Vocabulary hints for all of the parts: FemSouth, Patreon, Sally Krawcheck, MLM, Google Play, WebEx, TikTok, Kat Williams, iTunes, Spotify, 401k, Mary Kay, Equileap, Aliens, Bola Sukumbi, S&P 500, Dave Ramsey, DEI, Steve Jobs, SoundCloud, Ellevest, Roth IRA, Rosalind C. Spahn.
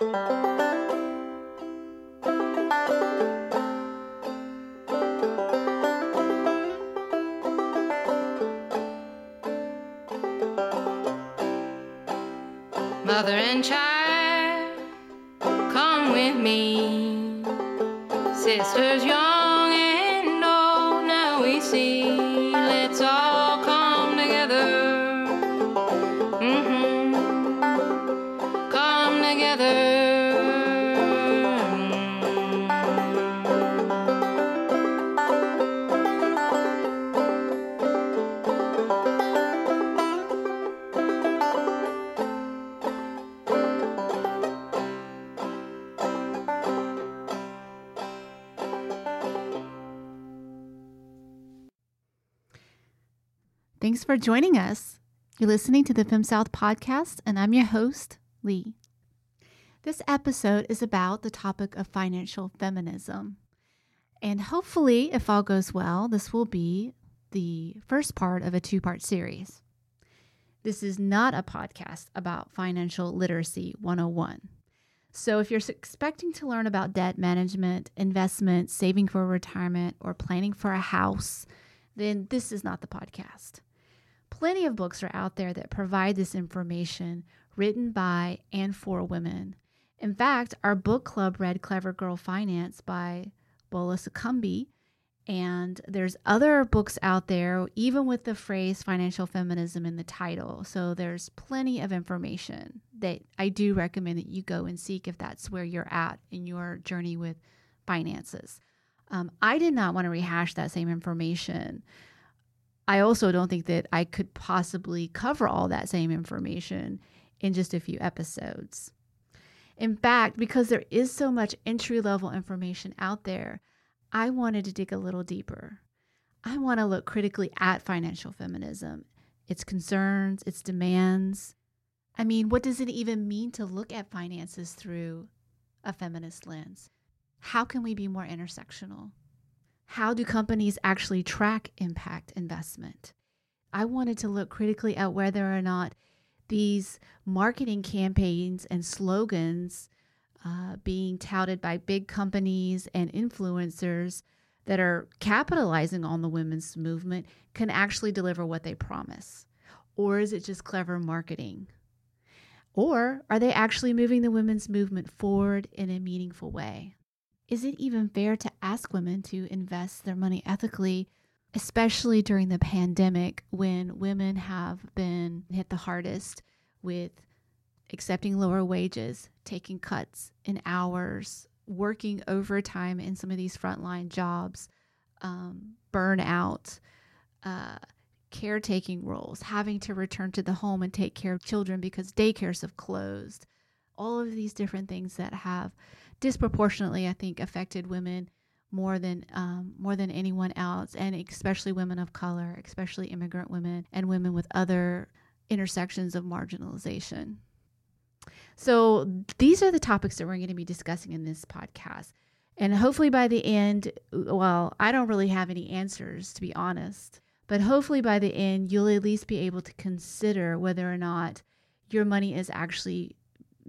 Mother and child, come with me. Sisters young and old, now we see. Let's all come together. Mm-hmm. Come together. Thanks for joining us. You're listening to the FemSouth podcast, and I'm your host, Lee. This episode is about the topic of financial feminism. And hopefully, if all goes well, this will be the first part of a two-part series. This is not a podcast about financial literacy 101. So if you're expecting to learn about debt management, investment, saving for retirement, or planning for a house, then this is not the podcast. Plenty of books are out there that provide this information written by and for women. In fact, our book club read Clever Girl Finance by Bola Sukumbi, and there's other books out there, even with the phrase financial feminism in the title. So there's plenty of information that I do recommend that you go and seek if that's where you're at in your journey with finances. I did not want to rehash that same information. I also don't think that I could possibly cover all that same information in just a few episodes. In fact, because there is so much entry-level information out there, I wanted to dig a little deeper. I want to look critically at financial feminism, its concerns, its demands. I mean, what does it even mean to look at finances through a feminist lens? How can we be more intersectional? How do companies actually track impact investment? I wanted to look critically at whether or not these marketing campaigns and slogans being touted by big companies and influencers that are capitalizing on the women's movement can actually deliver what they promise. Or is it just clever marketing? Or are they actually moving the women's movement forward in a meaningful way? Is it even fair to ask women to invest their money ethically, especially during the pandemic when women have been hit the hardest with accepting lower wages, taking cuts in hours, working overtime in some of these frontline jobs, burnout, caretaking roles, having to return to the home and take care of children because daycares have closed, all of these different things that have disproportionately, I think, affected women more than anyone else, and especially women of color, especially immigrant women and women with other intersections of marginalization. So these are the topics that we're going to be discussing in this podcast. And hopefully by the end, well, I don't really have any answers, to be honest, but hopefully by the end, you'll at least be able to consider whether or not your money is actually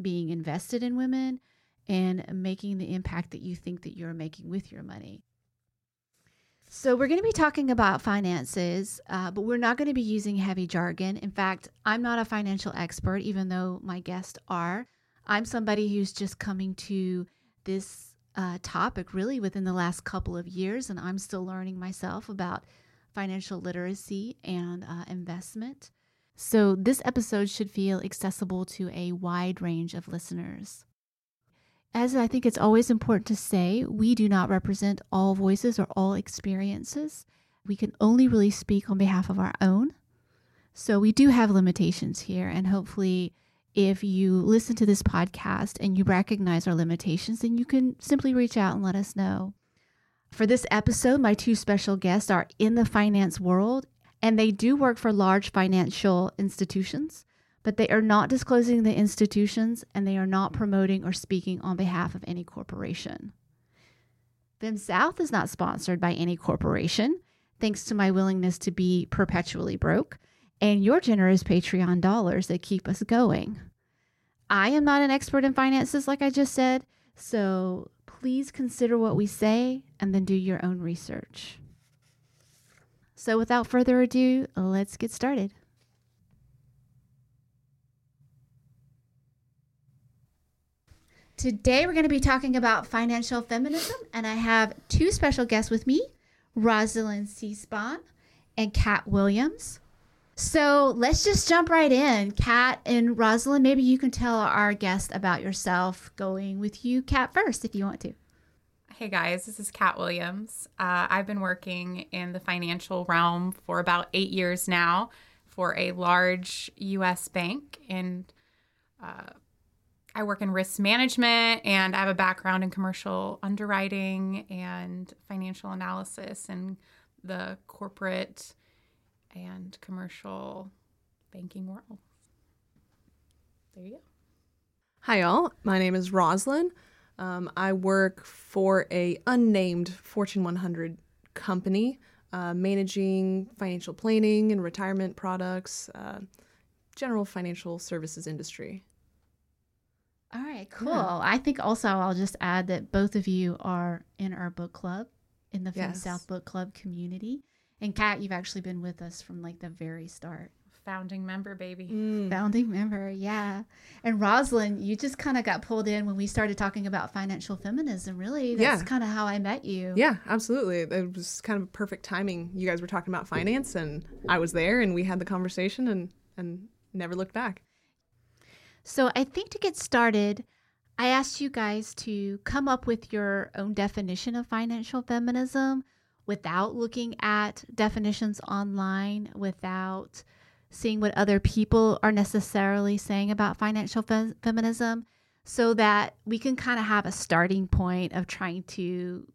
being invested in women and making the impact that you think that you're making with your money. So we're going to be talking about finances, but we're not going to be using heavy jargon. In fact, I'm not a financial expert, even though my guests are. I'm somebody who's just coming to this topic really within the last couple of years, and I'm still learning myself about financial literacy and investment. So this episode should feel accessible to a wide range of listeners. As I think it's always important to say, we do not represent all voices or all experiences. We can only really speak on behalf of our own. So we do have limitations here. And hopefully, if you listen to this podcast and you recognize our limitations, then you can simply reach out and let us know. For this episode, my two special guests are in the finance world, and they do work for large financial institutions. But they are not disclosing the institutions, and they are not promoting or speaking on behalf of any corporation. FemSouth is not sponsored by any corporation, thanks to my willingness to be perpetually broke and your generous Patreon dollars that keep us going. I am not an expert in finances, like I just said, so please consider what we say and then do your own research. So without further ado, let's get started. Today we're going to be talking about financial feminism, and I have two special guests with me, Rosalind C. Spahn and Kat Williams. So let's just jump right in. Kat and Rosalind, maybe you can tell our guest about yourself, going with you, Kat, first, if you want to. Hey guys, this is Kat Williams. I've been working in the financial realm for about 8 years now for a large U.S. bank, and I work in risk management, and I have a background in commercial underwriting and financial analysis and the corporate and commercial banking world. There you go. Hi, all. My name is Rosalind. I work for a unnamed Fortune 100 company, managing financial planning and retirement products, general financial services industry. All right, cool. Yeah. I think also I'll just add that both of you are in our book club, in the FemSouth book club community. And Kat, you've actually been with us from like the very start. Founding member, baby. Founding member, yeah. And Rosalind, you just kind of got pulled in when we started talking about financial feminism, really. That's kind of how I met you. Yeah, absolutely. It was kind of perfect timing. You guys were talking about finance and I was there and we had the conversation and never looked back. So I think to get started, I asked you guys to come up with your own definition of financial feminism without looking at definitions online, without seeing what other people are necessarily saying about financial feminism, so that we can kind of have a starting point of trying to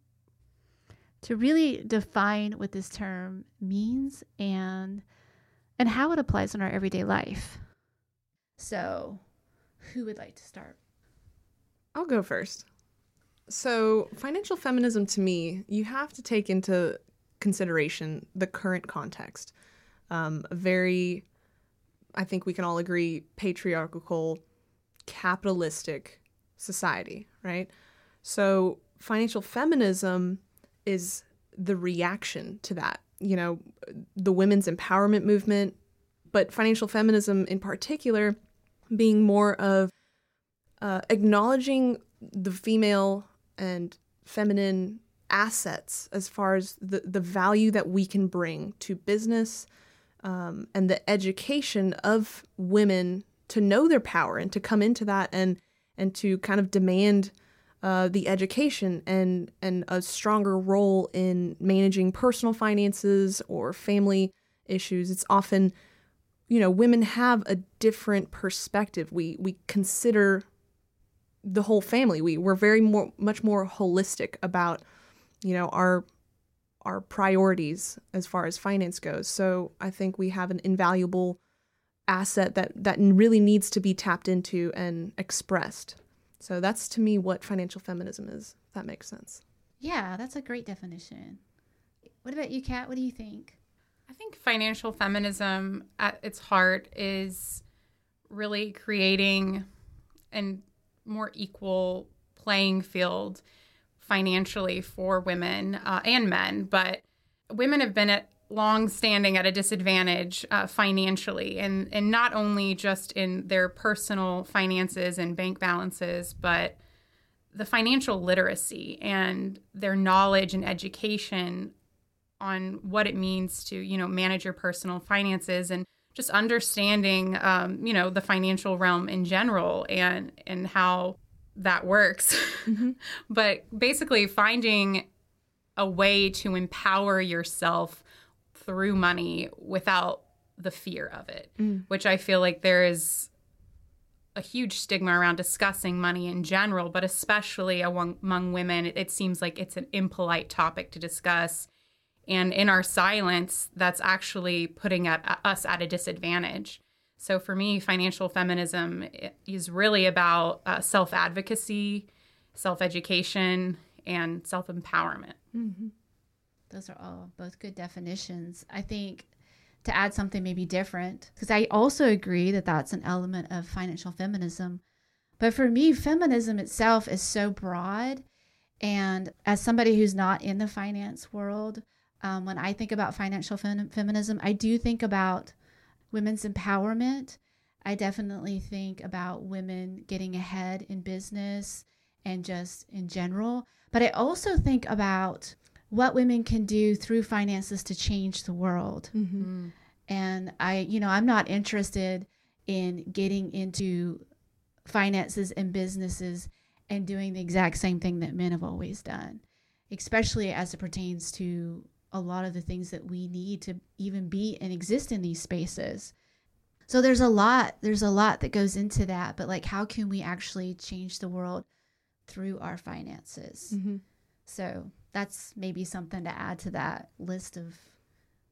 really define what this term means and how it applies in our everyday life. So who would like to start? I'll go first. So financial feminism, to me, you have to take into consideration the current context. I think we can all agree, patriarchal, capitalistic society, right? So financial feminism is the reaction to that, you know, the women's empowerment movement, but financial feminism in particular being more of acknowledging the female and feminine assets as far as the value that we can bring to business and the education of women to know their power and to come into that and to kind of demand the education and a stronger role in managing personal finances or family issues. It's often, you know, women have a different perspective. We consider the whole family. We're much more holistic about, you know, our priorities as far as finance goes. So I think we have an invaluable asset that really needs to be tapped into and expressed. So that's, to me, what financial feminism is, if that makes sense. Yeah, that's a great definition. What about you, Kat? What do you think? I think financial feminism at its heart is really creating and more equal playing field financially for women and men, but women have been long standing at a disadvantage financially, and not only just in their personal finances and bank balances, but the financial literacy and their knowledge and education on what it means to, you know, manage your personal finances and just understanding, you know, the financial realm in general and how that works. Mm-hmm. But basically finding a way to empower yourself through money without the fear of it, which I feel like there is a huge stigma around discussing money in general, but especially among women, it seems like it's an impolite topic to discuss. And in our silence, that's actually putting us at a disadvantage. So for me, financial feminism is really about self-advocacy, self-education, and self-empowerment. Mm-hmm. Those are all both good definitions. I think to add something maybe different, because I also agree that that's an element of financial feminism, But for me, feminism itself is so broad. And as somebody who's not in the finance world, when I think about financial feminism, I do think about women's empowerment. I definitely think about women getting ahead in business and just in general. But I also think about what women can do through finances to change the world. Mm-hmm. And I'm not interested in getting into finances and businesses and doing the exact same thing that men have always done, especially as it pertains to a lot of the things that we need to even be and exist in these spaces. So there's a lot that goes into that, but like, how can we actually change the world through our finances? Mm-hmm. So that's maybe something to add to that list of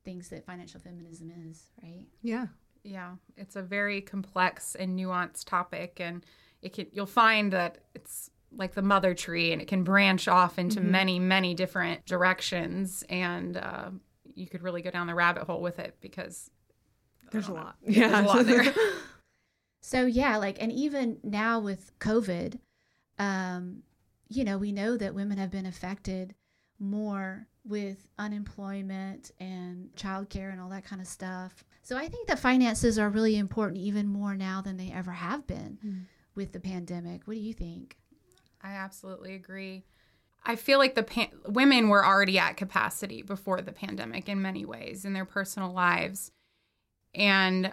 things that financial feminism is, right? Yeah. Yeah. It's a very complex and nuanced topic, and you'll find that it's like the mother tree, and it can branch off into mm-hmm. many, many different directions, and you could really go down the rabbit hole with it because there's a lot. Yeah. There's a lot there. So yeah, and even now with COVID, we know that women have been affected more with unemployment and childcare and all that kind of stuff. So I think that finances are really important even more now than they ever have been with the pandemic. What do you think? I absolutely agree. I feel like the women were already at capacity before the pandemic in many ways in their personal lives, and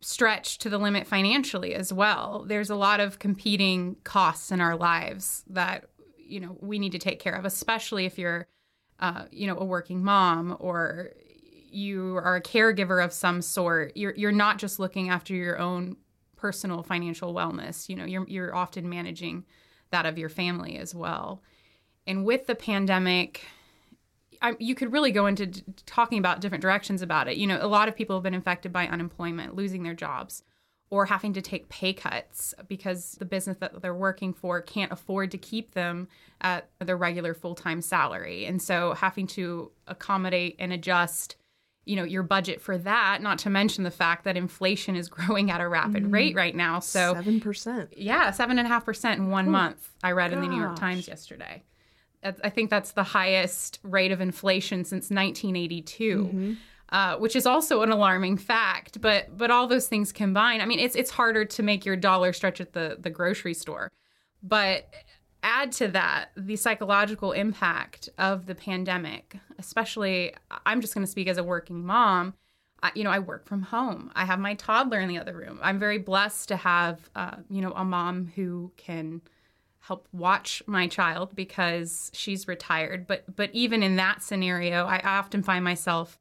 stretched to the limit financially as well. There's a lot of competing costs in our lives that, we need to take care of, especially if you're, a working mom or you are a caregiver of some sort. You're not just looking after your own personal financial wellness. You're often managing that of your family as well. And with the pandemic, you could really go into talking about different directions about it. A lot of people have been affected by unemployment, losing their jobs, or having to take pay cuts because the business that they're working for can't afford to keep them at their regular full-time salary. And so having to accommodate and adjust, your budget for that, not to mention the fact that inflation is growing at a rapid rate right now. So 7%. Yeah, 7.5% in one month, I read in the New York Times yesterday. I think that's the highest rate of inflation since 1982, which is also an alarming fact. But all those things combined, I mean, it's harder to make your dollar stretch at the grocery store. But add to that the psychological impact of the pandemic, especially, I'm just going to speak as a working mom. I work from home. I have my toddler in the other room. I'm very blessed to have, a mom who can help watch my child because she's retired. But even in that scenario, I often find myself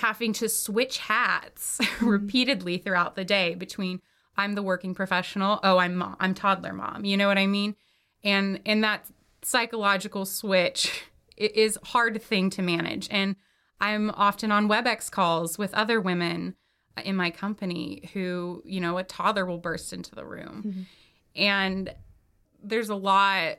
having to switch hats repeatedly throughout the day between I'm the working professional, I'm toddler mom. You know what I mean? And that psychological switch is a hard thing to manage. And I'm often on WebEx calls with other women in my company who, a toddler will burst into the room. Mm-hmm. And there's a lot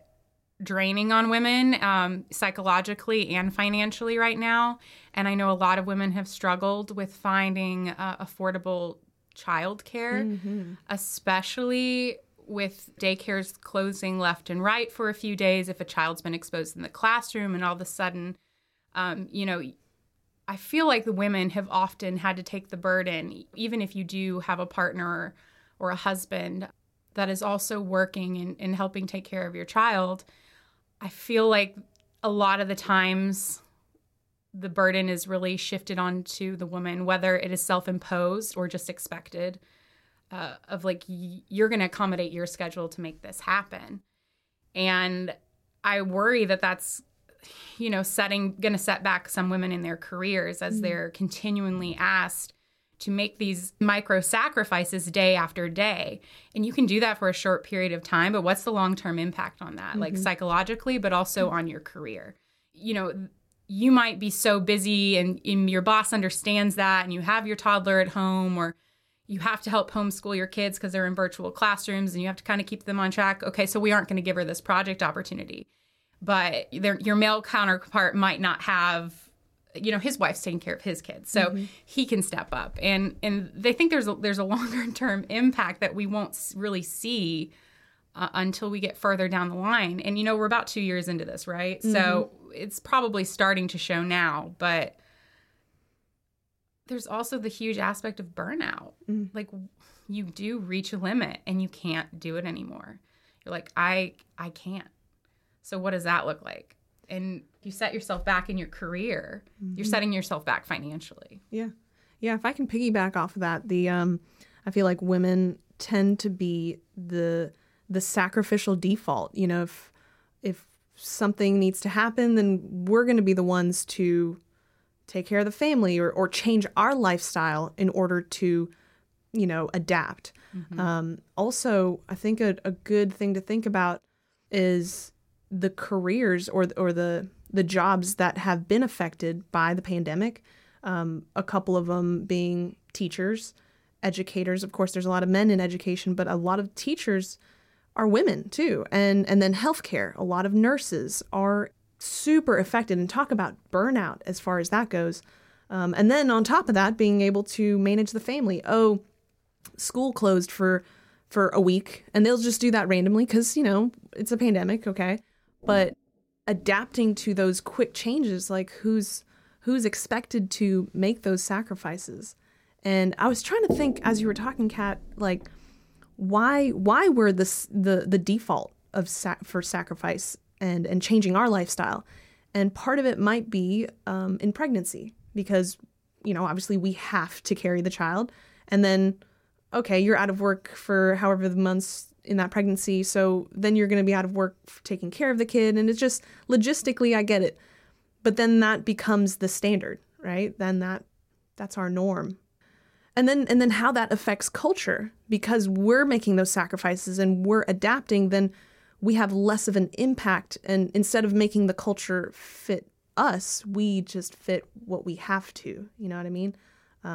draining on women psychologically and financially right now. And I know a lot of women have struggled with finding affordable childcare, especially with daycares closing left and right for a few days if a child's been exposed in the classroom. And all of a sudden, I feel like the women have often had to take the burden, even if you do have a partner or a husband that is also working and helping take care of your child. I feel like a lot of the times the burden is really shifted onto the woman, whether it is self-imposed or just expected, of you're going to accommodate your schedule to make this happen. And I worry that that's, going to set back some women in their careers as they're continually asked to make these micro sacrifices day after day. And you can do that for a short period of time, but what's the long-term impact on that? Mm-hmm. Psychologically, but also on your career. You might be so busy and your boss understands that, and you have your toddler at home, or you have to help homeschool your kids because they're in virtual classrooms and you have to kind of keep them on track. Okay, so we aren't going to give her this project opportunity. But your male counterpart might not have, his wife's taking care of his kids, so he can step up. And they think there's a longer term impact that we won't really see until we get further down the line. And, you know, we're about 2 years into this, right? Mm-hmm. So it's probably starting to show now, but there's also the huge aspect of burnout. Mm-hmm. Like, you do reach a limit and you can't do it anymore. You're like, I can't. So what does that look like? And you set yourself back in your career. Mm-hmm. You're setting yourself back financially. Yeah. Yeah. If I can piggyback off of that, I feel like women tend to be the sacrificial default. You know, if something needs to happen, then we're going to be the ones to take care of the family or change our lifestyle in order to, you know, adapt. Mm-hmm. Also, I think a good thing to think about is the careers or the jobs that have been affected by the pandemic. A couple of them being teachers, educators. Of course, there's a lot of men in education, but a lot of teachers are women too. And then healthcare, a lot of nurses are super affected, and talk about burnout as far as that goes. And then on top of that, being able to manage the family. Oh, school closed for a week, and they'll just do that randomly because, you know, it's a pandemic, okay? But adapting to those quick changes, like who's expected to make those sacrifices? And I was trying to think as you were talking, Kat, like why were the default of for sacrifice and changing our lifestyle, and part of it might be in pregnancy, because, you know, obviously we have to carry the child, and then okay, you're out of work for however the months in that pregnancy, so then you're going to be out of work for taking care of the kid, and it's just logistically, I get it, but then that becomes the standard, right? Then that's our norm. And then how that affects culture, because we're making those sacrifices and we're adapting, then we have less of an impact. And instead of making the culture fit us, we just fit what we have to, you know what I mean?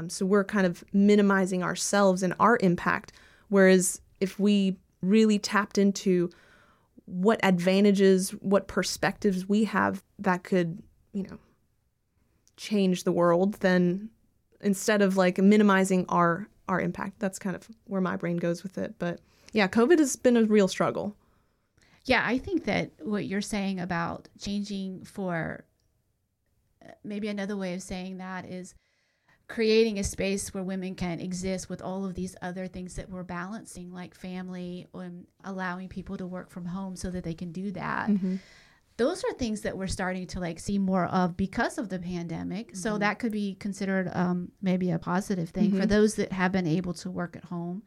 So we're kind of minimizing ourselves and our impact. Whereas if we really tapped into what advantages, what perspectives we have that could, you know, change the world, then instead of like minimizing our impact. That's kind of where my brain goes with it. But yeah, COVID has been a real struggle. Yeah, I think that what you're saying about changing for, maybe another way of saying that is creating a space where women can exist with all of these other things that we're balancing, like family, and allowing people to work from home so that they can do that. Mm-hmm. Those are things that we're starting to like see more of because of the pandemic. Mm-hmm. So that could be considered maybe a positive thing mm-hmm. for those that have been able to work at home.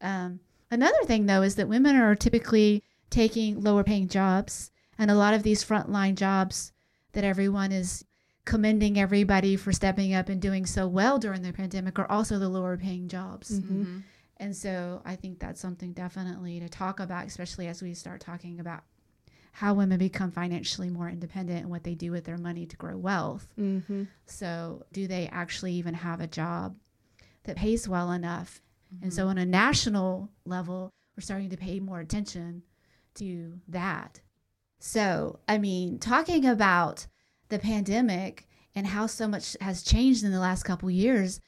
Another thing, though, is that women are typically taking lower paying jobs, and a lot of these frontline jobs that everyone is commending everybody for stepping up and doing so well during the pandemic are also the lower paying jobs. Mm-hmm. Mm-hmm. And so I think that's something definitely to talk about, especially as we start talking about how women become financially more independent and what they do with their money to grow wealth. Mm-hmm. So do they actually even have a job that pays well enough? Mm-hmm. And so on a national level, we're starting to pay more attention to that. So, I mean, talking about the pandemic and how so much has changed in the last couple of years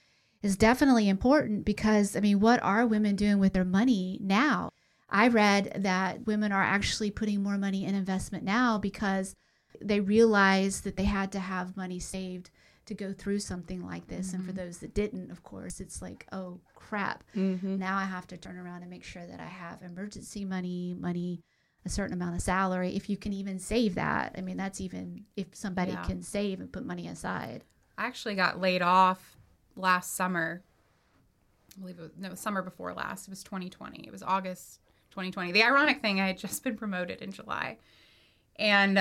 is definitely important because, I mean, what are women doing with their money now? I read that women are actually putting more money in investment now because they realized that they had to have money saved to go through something like this. Mm-hmm. And for those that didn't, of course, it's like, oh, crap. Mm-hmm. Now I have to turn around and make sure that I have emergency money, a certain amount of salary, if you can even save that. I mean, that's even if somebody can save and put money aside. I actually got laid off last summer. I believe it was, no, summer before last. It was 2020. It was August 2020. The ironic thing, I had just been promoted in July, and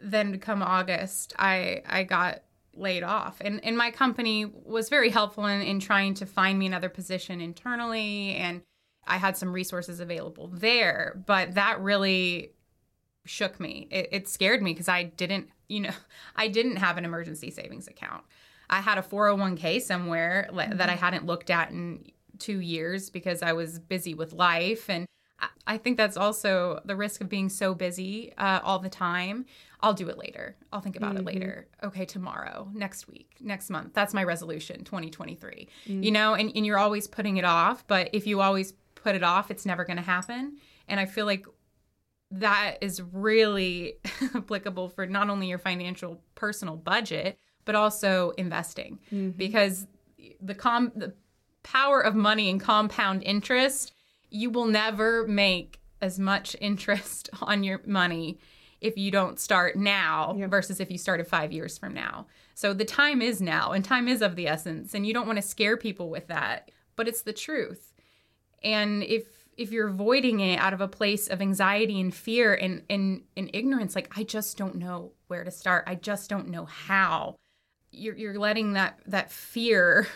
then come August, I got laid off. And my company was very helpful in trying to find me another position internally, and I had some resources available there. But that really shook me. It scared me because I didn't have an emergency savings account. I had a 401k somewhere mm-hmm. that I hadn't looked at in 2 years because I was busy with life. And I think that's also the risk of being so busy all the time. I'll do it later. I'll think about mm-hmm. it later. Okay, tomorrow, next week, next month. That's my resolution, 2023. Mm-hmm. You know, and you're always putting it off. But if you always put it off, it's never going to happen. And I feel like that is really applicable for not only your financial personal budget, but also investing, because the power of money and compound interest, you will never make as much interest on your money if you don't start now versus if you started 5 years from now. So the time is now, and time is of the essence, and you don't want to scare people with that, but it's the truth. And if you're avoiding it out of a place of anxiety and fear and ignorance, like, I just don't know where to start, I just don't know how, you're letting that fear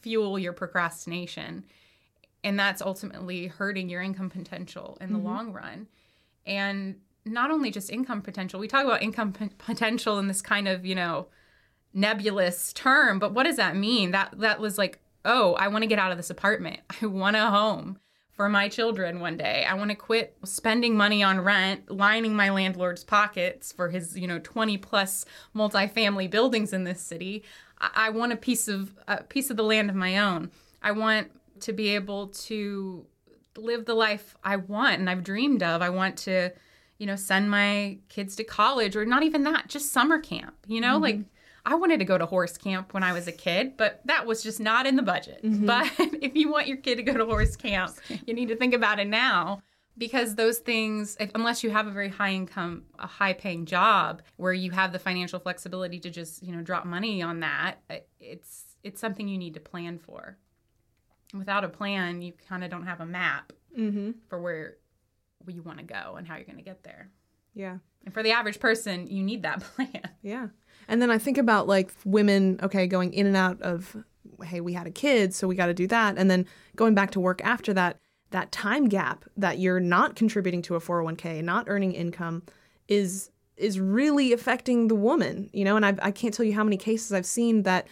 fuel your procrastination. And that's ultimately hurting your income potential in the long run. And not only just income potential, we talk about income potential in this kind of, nebulous term, but what does that mean? That was like, oh, I want to get out of this apartment. I want a home for my children one day. I want to quit spending money on rent, lining my landlord's pockets for his, 20 plus multifamily buildings in this city. I want a piece of the land of my own. I want to be able to live the life I want and I've dreamed of. I want to, send my kids to college, or not even that, just summer camp. Like, I wanted to go to horse camp when I was a kid, but that was just not in the budget. But if you want your kid to go to horse camp, you need to think about it now, because those things, unless you have a very high income, a high paying job where you have the financial flexibility to just, drop money on that, it's something you need to plan for. Without a plan, you kind of don't have a map for where you want to go and how you're going to get there. Yeah. And for the average person, you need that plan. Yeah. And then I think about like women, going in and out of, hey, we had a kid, so we got to do that. And then going back to work after that, that time gap that you're not contributing to a 401k, not earning income is really affecting the woman, and I can't tell you how many cases I've seen that,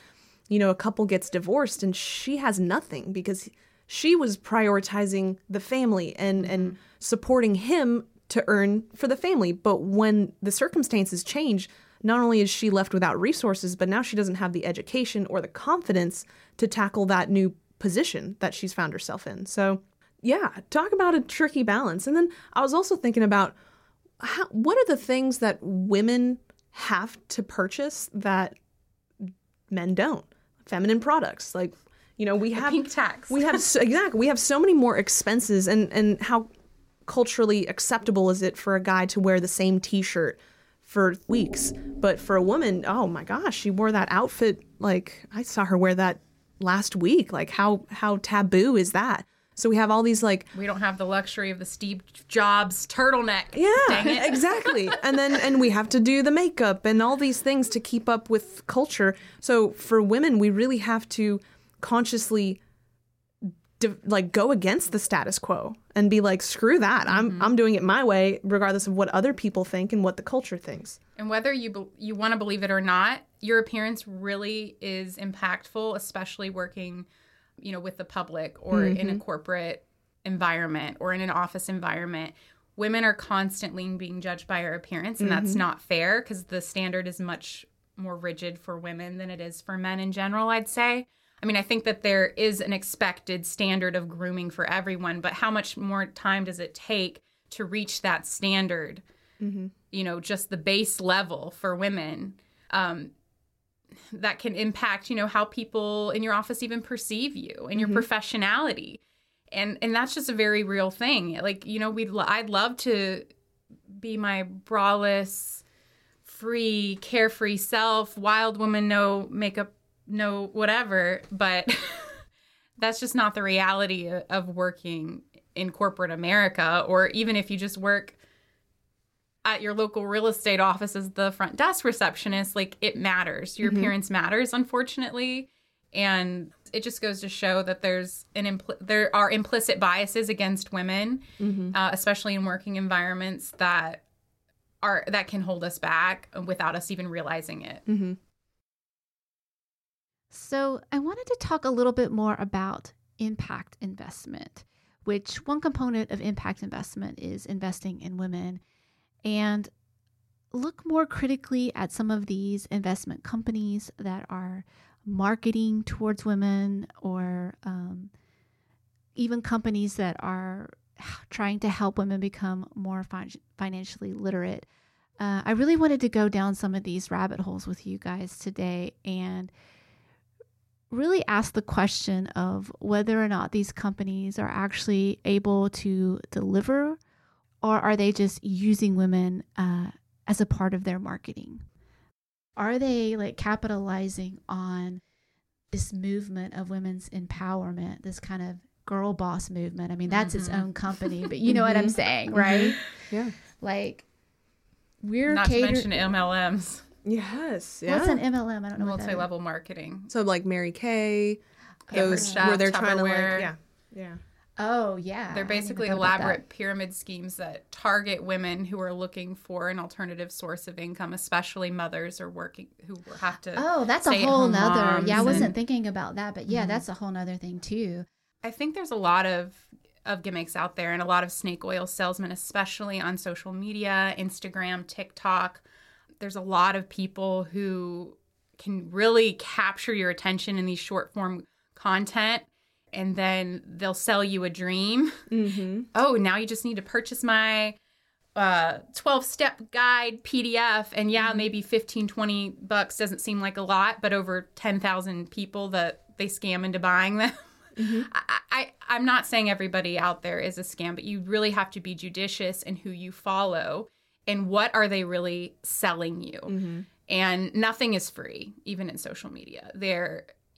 a couple gets divorced and she has nothing because she was prioritizing the family and supporting him to earn for the family. But when the circumstances change, not only is she left without resources, but now she doesn't have the education or the confidence to tackle that new position that she's found herself in. So, yeah, talk about a tricky balance. And then I was also thinking about what are the things that women have to purchase that men don't? Feminine products, like, we have pink tax. We have so many more expenses, and how culturally acceptable is it for a guy to wear the same t-shirt for weeks, but for a woman, oh my gosh, she wore that outfit, like I saw her wear that last week, like how taboo is that? So we have all these, like, we don't have the luxury of the Steve Jobs turtleneck. Yeah, dang it. Exactly. And we have to do the makeup and all these things to keep up with culture. So for women, we really have to consciously go against the status quo and be like, screw that. I'm doing it my way, regardless of what other people think and what the culture thinks. And whether you want to believe it or not, your appearance really is impactful, especially working with the public or in a corporate environment or in an office environment. Women are constantly being judged by our appearance, and that's not fair, because the standard is much more rigid for women than it is for men in general, I'd say. I mean, I think that there is an expected standard of grooming for everyone, but how much more time does it take to reach that standard? Just the base level for women. That can impact, how people in your office even perceive you and your professionality. And that's just a very real thing. Like, I'd love to be my braless, free, carefree self, wild woman, no makeup, no whatever. But that's just not the reality of working in corporate America, or even if you just work at your local real estate office as the front desk receptionist, like, it matters. Your appearance matters, unfortunately. And it just goes to show that there's there are implicit biases against women, especially in working environments that can hold us back without us even realizing it. So I wanted to talk a little bit more about impact investment, which one component of impact investment is investing in women. And look more critically at some of these investment companies that are marketing towards women, or even companies that are trying to help women become more financially literate. I really wanted to go down some of these rabbit holes with you guys today and really ask the question of whether or not these companies are actually able to deliver, or are they just using women as a part of their marketing? Are they like capitalizing on this movement of women's empowerment, this kind of girl boss movement? I mean, that's its own company, but you know what I'm saying, right? Yeah. Like, we're not to mention MLMs. Yes. Yeah. What's an MLM? I don't know. Multi-level marketing. So like Mary Kay, those shop, where they're trying to like, yeah. Oh yeah. They're basically elaborate pyramid schemes that target women who are looking for an alternative source of income, especially mothers or working who have to. Oh, that's a whole nother. Yeah, I wasn't thinking about that, but yeah, that's a whole nother thing too. I think there's a lot of gimmicks out there and a lot of snake oil salesmen, especially on social media, Instagram, TikTok. There's a lot of people who can really capture your attention in these short form content. And then they'll sell you a dream. Mm-hmm. Oh, now you just need to purchase my 12-step guide PDF. And yeah, maybe $15-$20 doesn't seem like a lot, but over 10,000 people that they scam into buying them. Mm-hmm. I'm not saying everybody out there is a scam, but you really have to be judicious in who you follow and what are they really selling you. Mm-hmm. And nothing is free, even in social media.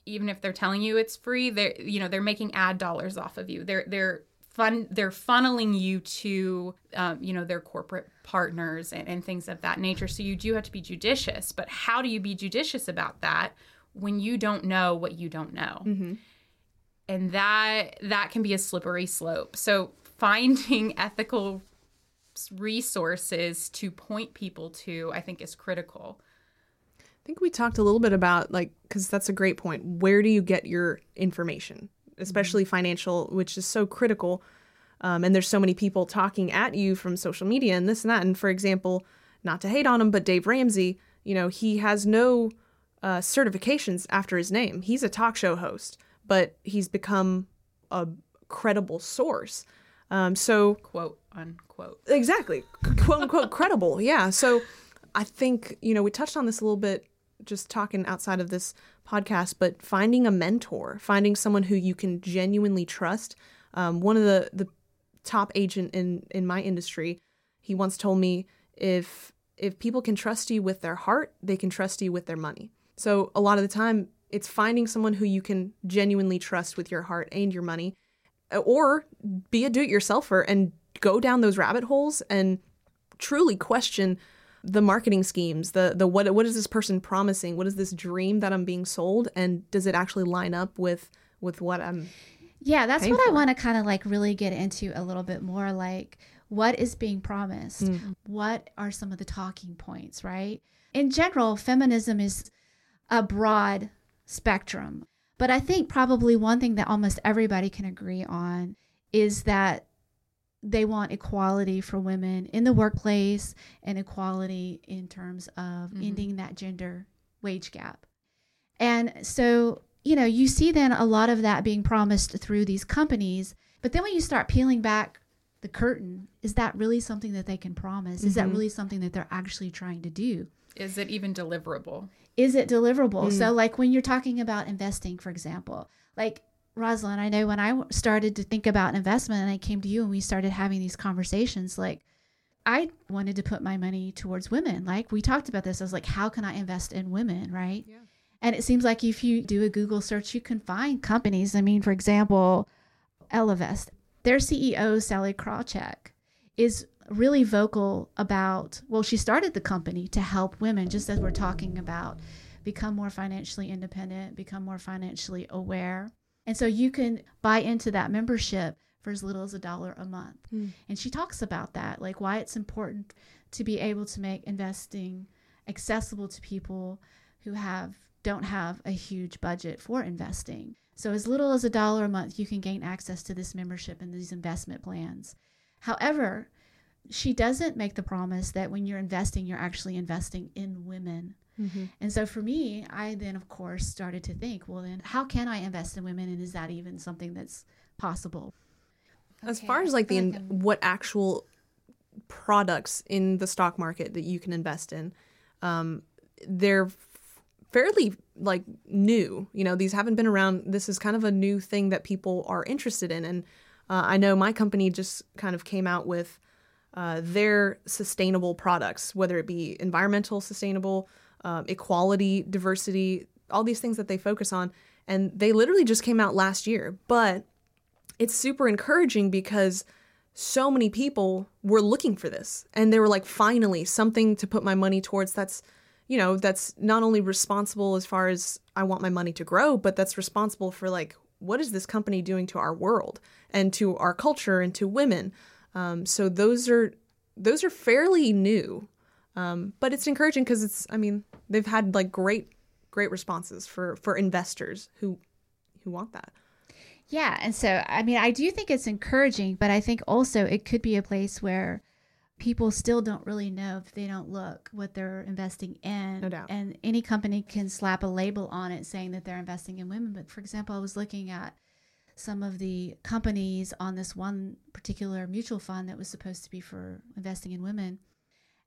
Even if they're telling you it's free, they're making ad dollars off of you. They're funneling you to their corporate partners and things of that nature. So you do have to be judicious. But how do you be judicious about that when you don't know what you don't know? Mm-hmm. And that can be a slippery slope. So finding ethical resources to point people to, I think, is critical. I think we talked a little bit about, like, because that's a great point. Where do you get your information, especially financial, which is so critical? And there's so many people talking at you from social media and this and that. And for example, not to hate on him, but Dave Ramsey, he has no certifications after his name. He's a talk show host, but he's become a credible source. So quote unquote. Exactly. Quote unquote credible. Yeah. So I think, we touched on this a little bit just talking outside of this podcast, but finding a mentor, finding someone who you can genuinely trust. One of the top agent in my industry, he once told me, if people can trust you with their heart, they can trust you with their money. So a lot of the time it's finding someone who you can genuinely trust with your heart and your money, or be a do-it-yourselfer and go down those rabbit holes and truly question the marketing schemes, the what is this person promising? What is this dream that I'm being sold? And does it actually line up with what I'm? Yeah, that's what I want to kind of like really get into a little bit more. Like, what is being promised? Mm-hmm. What are some of the talking points, right? In general, feminism is a broad spectrum. But I think probably one thing that almost everybody can agree on is that they want equality for women in the workplace and equality in terms of ending that gender wage gap. And so, you see then a lot of that being promised through these companies. But then when you start peeling back the curtain, is that really something that they can promise? Is that really something that they're actually trying to do? Is it even deliverable? Is it deliverable? Mm. So like when you're talking about investing, for example, like, Rosalind, I know when I started to think about investment and I came to you and we started having these conversations, like I wanted to put my money towards women. Like we talked about this. I was like, how can I invest in women? Right. Yeah. And it seems like if you do a Google search, you can find companies. I mean, for example, Ellevest, their CEO, Sally Krawcheck, is really vocal about, well, she started the company to help women, just as we're talking about, become more financially independent, become more financially aware. And so you can buy into that membership for as little as $1 a month. Mm. And she talks about that, like why it's important to be able to make investing accessible to people who don't have a huge budget for investing. So as little as $1 a month, you can gain access to this membership and these investment plans. However, she doesn't make the promise that when you're investing, you're actually investing in women. Mm-hmm. And so for me, I then, of course, started to think, well, then how can I invest in women? And is that even something that's possible? Okay. As far as like the what actual products in the stock market that you can invest in, they're fairly like new. You know, these haven't been around. This is kind of a new thing that people are interested in. And I know my company just kind of came out with their sustainable products, whether it be environmental sustainable, equality, diversity, all these things that they focus on. And they literally just came out last year. But it's super encouraging because so many people were looking for this. And they were like, finally, something to put my money towards that's, you know, that's not only responsible as far as I want my money to grow, but that's responsible for like, what is this company doing to our world and to our culture and to women? So those are fairly new, but it's encouraging because it's, I mean, they've had like great responses for investors who want that. Yeah. And so, I mean, I do think it's encouraging, but I think also it could be a place where people still don't really know if they don't look what they're investing in. No doubt. And any company can slap a label on it saying that they're investing in women. But for example, I was looking at some of the companies on this one particular mutual fund that was supposed to be for investing in women.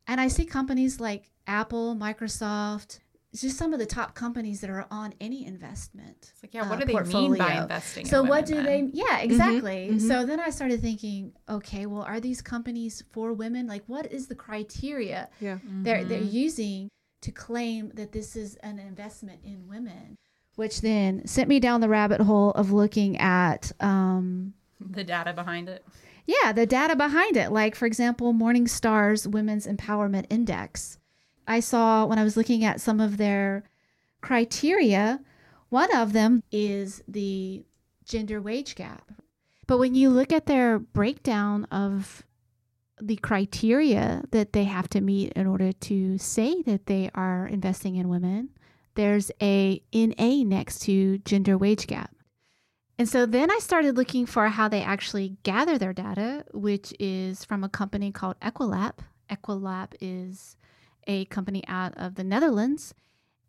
And I see companies like Apple, Microsoft, just some of the top companies that are on any investment. It's like, yeah, what do they mean by investing in women? So what do they, yeah, exactly. Mm-hmm, mm-hmm. So then I started thinking, okay, well, are these companies for women? Like, what is the criteria they're using to claim that this is an investment in women? Which then sent me down the rabbit hole of looking at the data behind it. Yeah, the data behind it. Like, for example, Morningstar's Women's Empowerment Index. I saw when I was looking at some of their criteria, one of them is the gender wage gap. But when you look at their breakdown of the criteria that they have to meet in order to say that they are investing in women, there's a NA next to gender wage gap. And so then I started looking for how they actually gather their data, which is from a company called Equileap. Equileap is a company out of the Netherlands,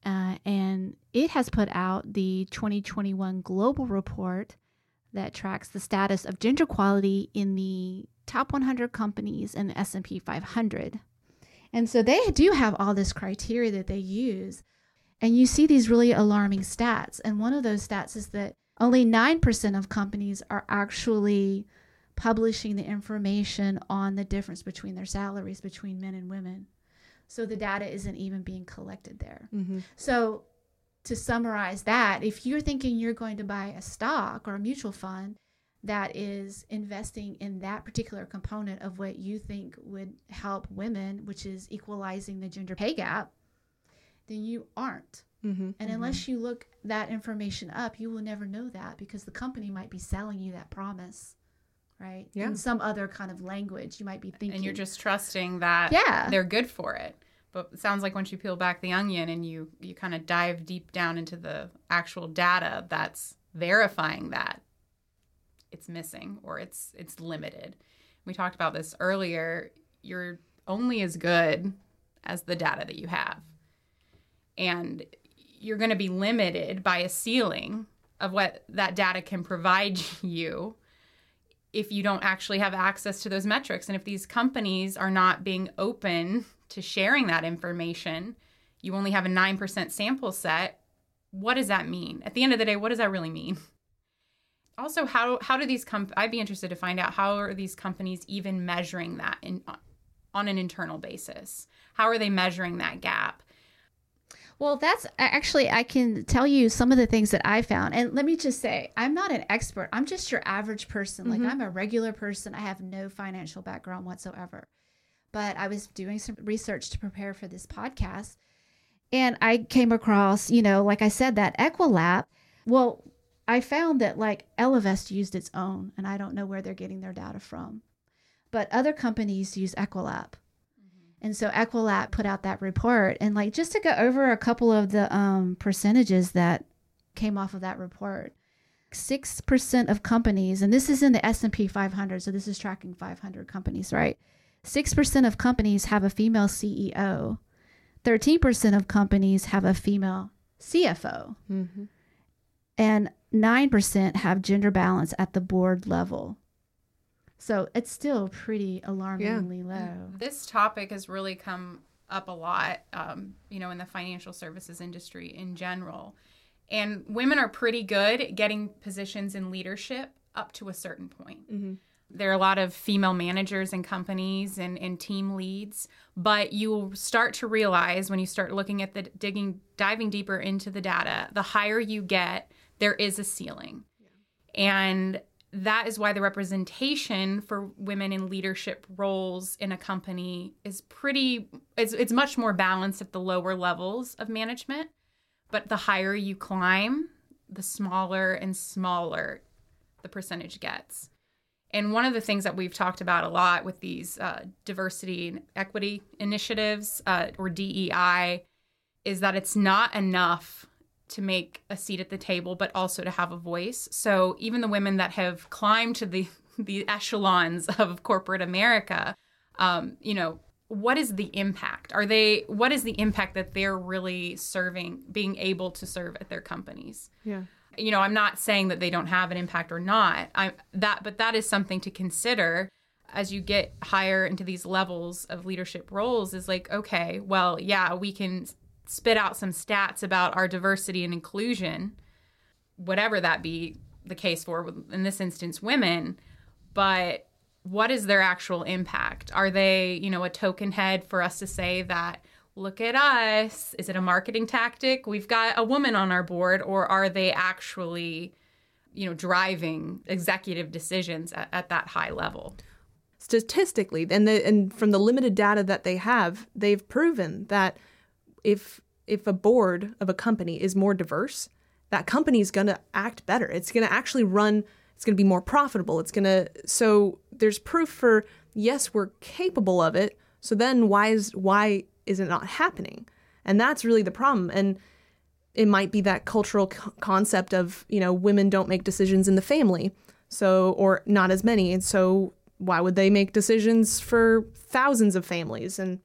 and it has put out the 2021 global report that tracks the status of gender equality in the top 100 companies in the S&P 500. And so they do have all this criteria that they use, and you see these really alarming stats. And one of those stats is that only 9% of companies are actually publishing the information on the difference between their salaries between men and women. So the data isn't even being collected there. Mm-hmm. So to summarize that, if you're thinking you're going to buy a stock or a mutual fund that is investing in that particular component of what you think would help women, which is equalizing the gender pay gap, then you aren't. Mm-hmm. And unless you look that information up, you will never know that because the company might be selling you that promise. Right? Yeah. In some other kind of language you might be thinking. And you're just trusting that they're good for it. But it sounds like once you peel back the onion and you kind of dive deep down into the actual data that's verifying that, it's missing or it's limited. We talked about this earlier. You're only as good as the data that you have. And you're going to be limited by a ceiling of what that data can provide you if you don't actually have access to those metrics. And if these companies are not being open to sharing that information, you only have a 9% sample set. What does that mean? At the end of the day, what does that really mean? Also, how do these I'd be interested to find out, how are these companies even measuring that on an internal basis? How are they measuring that gap? Well, that's actually, I can tell you some of the things that I found. And let me just say, I'm not an expert. I'm just your average person. Mm-hmm. Like, I'm a regular person. I have no financial background whatsoever. But I was doing some research to prepare for this podcast. And I came across, you know, like I said, that Equileap. Well, I found that like Ellevest used its own. And I don't know where they're getting their data from. But other companies use Equileap. And so Equileap put out that report. And like, just to go over a couple of the percentages that came off of that report, 6% of companies, and this is in the S&P 500, so this is tracking 500 companies, right? 6% of companies have a female CEO. 13% of companies have a female CFO. Mm-hmm. And 9% have gender balance at the board level. So it's still pretty alarmingly low. This topic has really come up a lot, in the financial services industry in general. And women are pretty good at getting positions in leadership up to a certain point. Mm-hmm. There are a lot of female managers in companies and team leads, but you will start to realize when you start looking at the diving deeper into the data, the higher you get, there is a ceiling. Yeah. And that is why the representation for women in leadership roles in a company is it's much more balanced at the lower levels of management, but the higher you climb, the smaller and smaller the percentage gets. And one of the things that we've talked about a lot with these diversity and equity initiatives, or DEI, is that it's not enough to make a seat at the table, but also to have a voice. So even the women that have climbed to the echelons of corporate America, what is the impact? What is the impact that they're really being able to serve at their companies? Yeah. I'm not saying that they don't have an impact or not, but that is something to consider as you get higher into these levels of leadership roles is like, okay, well, yeah, we can spit out some stats about our diversity and inclusion, whatever that be the case for, in this instance, women, but what is their actual impact? Are they, a token head for us to say that, look at us. Is it a marketing tactic? We've got a woman on our board, or are they actually, driving executive decisions at that high level? Statistically, and from the limited data that they have, they've proven that if a board of a company is more diverse, that company is going to act better. It's going to actually run. It's going to be more profitable. So there's proof for yes, we're capable of it. So then why is it not happening? And that's really the problem. And it might be that cultural concept of, women don't make decisions in the family, or not as many. And so why would they make decisions for thousands of families? And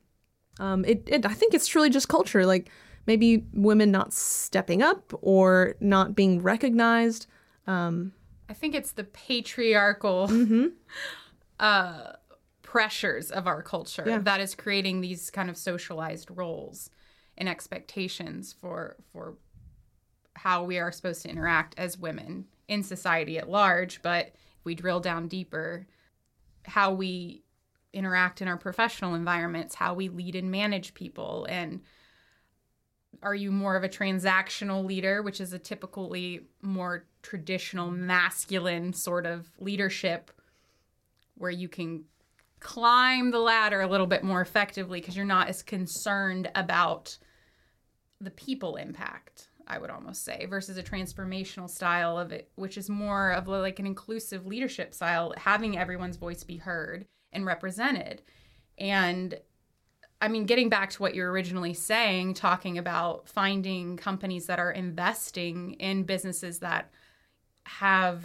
I think it's truly just culture, like maybe women not stepping up or not being recognized. I think it's the patriarchal pressures of our culture that is creating these kind of socialized roles and expectations for how we are supposed to interact as women in society at large. But if we drill down deeper, how we interact in our professional environments, how we lead and manage people, and are you more of a transactional leader, which is a typically more traditional masculine sort of leadership where you can climb the ladder a little bit more effectively because you're not as concerned about the people impact, I would almost say, versus a transformational style of it, which is more of like an inclusive leadership style, having everyone's voice be heard and represented. And I mean, getting back to what you were originally saying, talking about finding companies that are investing in businesses that have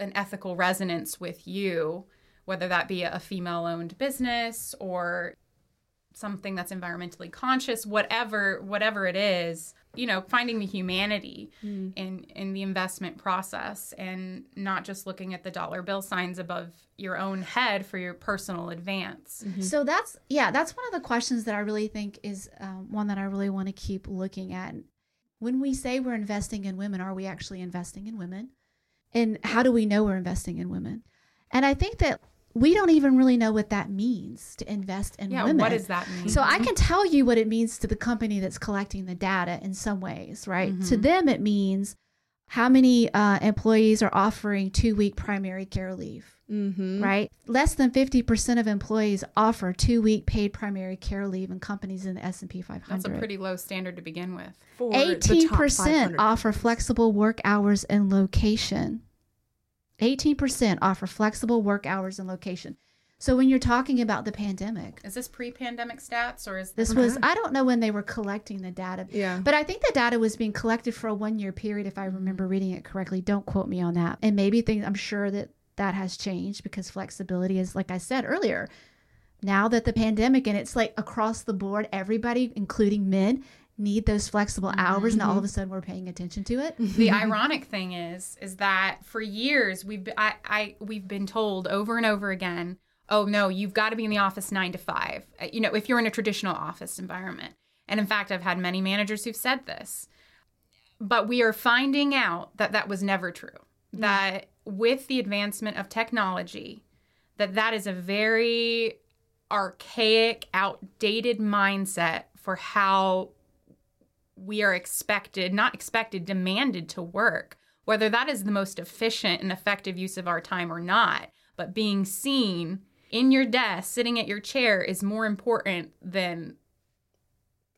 an ethical resonance with you, whether that be a female-owned business or something that's environmentally conscious, whatever it is, finding the humanity in the investment process and not just looking at the dollar bill signs above your own head for your personal advance. Mm-hmm. So that's one of the questions that I really think is one that I really want to keep looking at. When we say we're investing in women, are we actually investing in women? And how do we know we're investing in women? And I think that we don't even really know what that means to invest in women. Yeah, what does that mean? So I can tell you what it means to the company that's collecting the data in some ways, right? Mm-hmm. To them, it means how many employees are offering 2-week primary care leave, right? Less than 50% of employees offer 2-week paid primary care leave in companies in the S&P 500. That's a pretty low standard to begin with. 18% offer flexible work hours and location. 18% offer flexible work hours and location. So when you're talking about the pandemic. Is this pre-pandemic stats or is this? This was, I don't know when they were collecting the data. Yeah. But I think the data was being collected for a 1-year period, if I remember reading it correctly. Don't quote me on that. And maybe I'm sure that has changed because flexibility is, like I said earlier, now that the pandemic, and it's like across the board, everybody, including men, need those flexible hours, and all of a sudden we're paying attention to it. The ironic thing is that for years we've been told over and over again, oh no, you've got to be in the office 9 to 5. You know, if you're in a traditional office environment. And in fact, I've had many managers who've said this, but we are finding out that that was never true. Mm-hmm. That with the advancement of technology, that is a very archaic, outdated mindset for how we are demanded to work, whether that is the most efficient and effective use of our time or not. But being seen in your desk, sitting at your chair, is more important than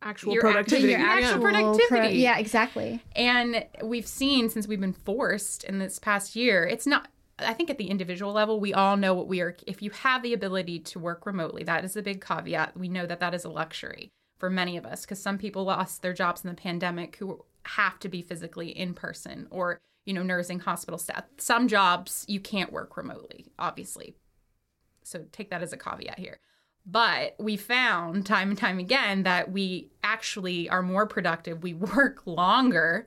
actual productivity. Yeah, exactly. And we've seen, since we've been forced in this past year, it's not, I think at the individual level, we all know what we are. If you have the ability to work remotely, that is the big caveat. We know that is a luxury for many of us, because some people lost their jobs in the pandemic who have to be physically in person, or, you know, nursing, hospital staff. Some jobs you can't work remotely, obviously. So take that as a caveat here. But we found time and time again that we actually are more productive. We work longer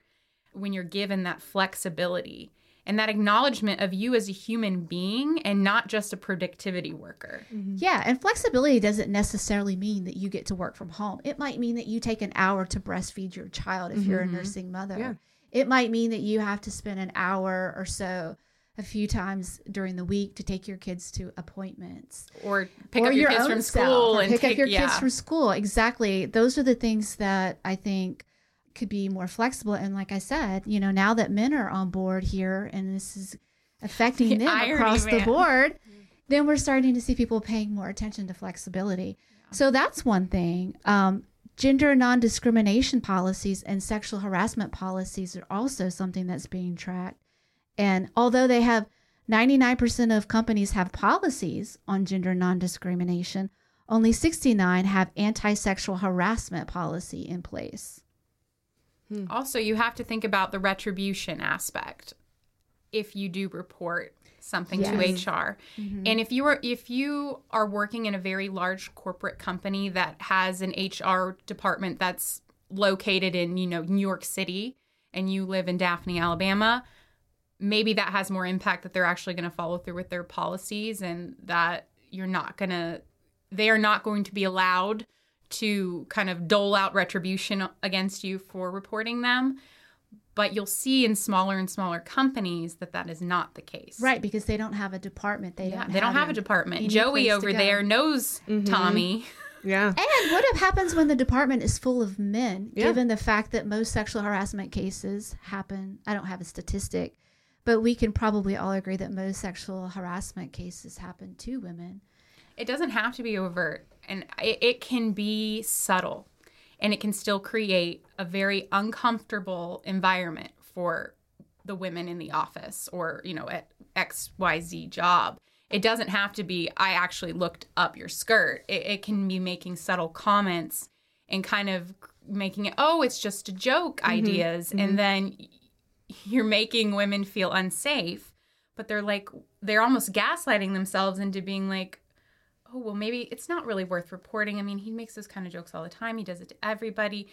when you're given that flexibility and that acknowledgement of you as a human being and not just a productivity worker. Yeah, and flexibility doesn't necessarily mean that you get to work from home. It might mean that you take an hour to breastfeed your child if you're a nursing mother. Yeah. It might mean that you have to spend an hour or so a few times during the week to take your kids to appointments. Or pick up your kids from school. Pick up your kids from school. Exactly. Those are the things that I think could be more flexible. And like I said, you know, now that men are on board here and this is affecting them across the board, then we're starting to see people paying more attention to flexibility. Yeah. So that's one thing. Gender non-discrimination policies and sexual harassment policies are also something that's being tracked. And although they have 99% of companies have policies on gender non-discrimination, only 69 have anti-sexual harassment policy in place. Also, you have to think about the retribution aspect if you do report something to HR. And if you are working in a very large corporate company that has an HR department that's located in, you know, New York City, and you live in Daphne, Alabama, maybe that has more impact, that they're actually going to follow through with their policies, and that they are not going to be allowed to kind of dole out retribution against you for reporting them. But you'll see in smaller and smaller companies that is not the case. Right, because they don't have a department. They don't have a department. Joey over there knows Tommy. Yeah. And what happens when the department is full of men, given the fact that most sexual harassment cases happen? I don't have a statistic, but we can probably all agree that most sexual harassment cases happen to women. It doesn't have to be overt, and it can be subtle, and it can still create a very uncomfortable environment for the women in the office, or, you know, at XYZ job. It doesn't have to be, I actually looked up your skirt. It can be making subtle comments and kind of making it, oh, it's just a joke ideas. And then you're making women feel unsafe, but they're almost gaslighting themselves into being like, oh, well, maybe it's not really worth reporting. I mean, he makes those kind of jokes all the time. He does it to everybody,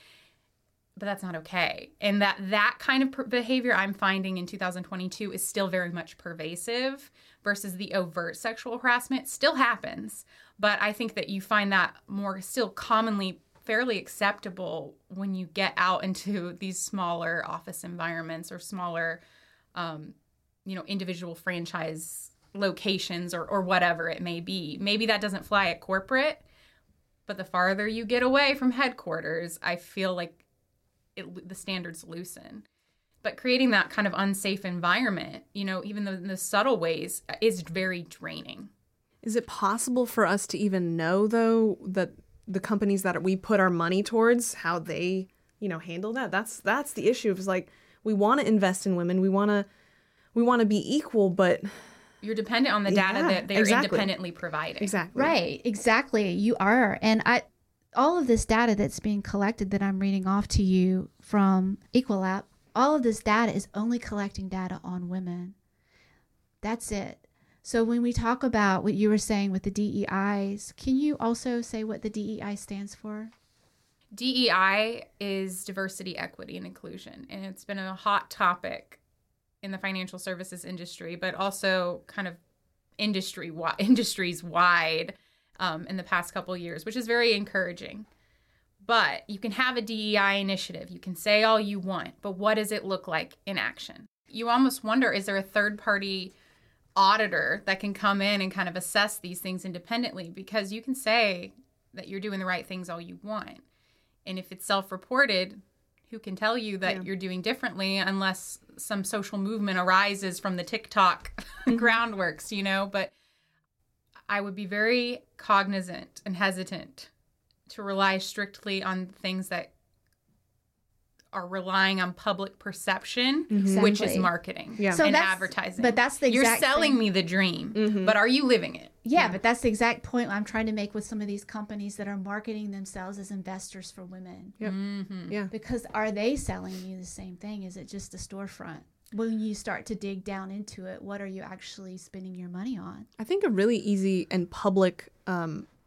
but that's not okay. And that kind of behavior I'm finding in 2022 is still very much pervasive, versus the overt sexual harassment still happens. But I think that you find that more still commonly fairly acceptable when you get out into these smaller office environments, or smaller, you know, individual franchise locations, or whatever it may be. Maybe that doesn't fly at corporate, but the farther you get away from headquarters, I feel like the standards loosen. But creating that kind of unsafe environment, you know, even though in the subtle ways, is very draining. Is it possible for us to even know, though, that the companies that we put our money towards, how they, you know, handle that? That's the issue. It's like, we want to invest in women. We want to be equal, but you're dependent on the data that they're independently providing. Exactly. Right. Exactly. You are. And all of this data that's being collected that I'm reading off to you from Equileap, all of this data is only collecting data on women. That's it. So when we talk about what you were saying with the DEIs, can you also say what the DEI stands for? DEI is diversity, equity, and inclusion, and it's been a hot topic in the financial services industry, but also kind of industries-wide in the past couple of years, which is very encouraging. But you can have a DEI initiative. You can say all you want, but what does it look like in action? You almost wonder, is there a third-party auditor that can come in and kind of assess these things independently? Because you can say that you're doing the right things all you want. And if it's self-reported, who can tell you that you're doing differently unless some social movement arises from the TikTok groundworks, you know? But I would be very cognizant and hesitant to rely strictly on things that are relying on public perception, which is marketing and advertising. But that's the exact You're selling thing. Me the dream, but are you living it? Yeah, but that's the exact point I'm trying to make with some of these companies that are marketing themselves as investors for women. Because are they selling you the same thing? Is it just a storefront? When you start to dig down into it, what are you actually spending your money on? I think a really easy and public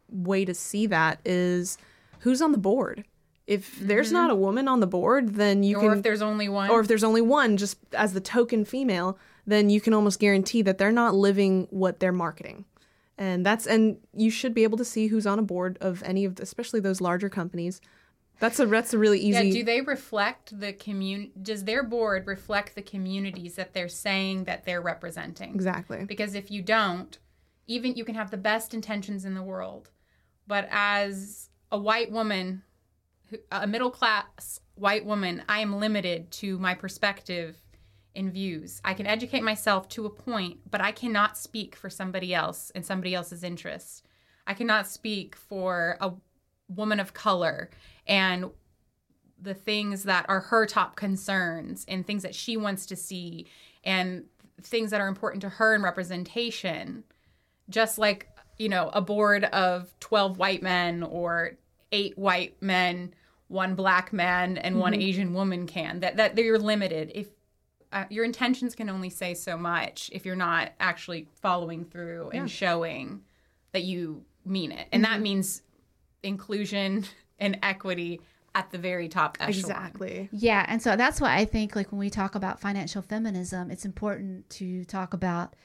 way to see that is who's on the board. If there's not a woman on the board, then you can... Or if there's only one. Or if there's only one, just as the token female, then you can almost guarantee that they're not living what they're marketing. And you should be able to see who's on a board of any of, especially those larger companies. That's a really easy... Yeah, do they reflect the community? Does their board reflect the communities that they're saying that they're representing? Exactly. Because if you don't, even you can have the best intentions in the world. But as a white woman... A middle-class white woman, I am limited to my perspective and views. I can educate myself to a point, but I cannot speak for somebody else and somebody else's interests. I cannot speak for a woman of color and the things that are her top concerns and things that she wants to see and things that are important to her in representation, just like, you know, a board of 12 white men or 8 white men, 1 black man, and 1 Asian woman can. That you're limited. If your intentions can only say so much if you're not actually following through and showing that you mean it. And that means inclusion and equity at the very top echelon. Exactly. Yeah, and so that's why I think, like, when we talk about financial feminism, it's important to talk about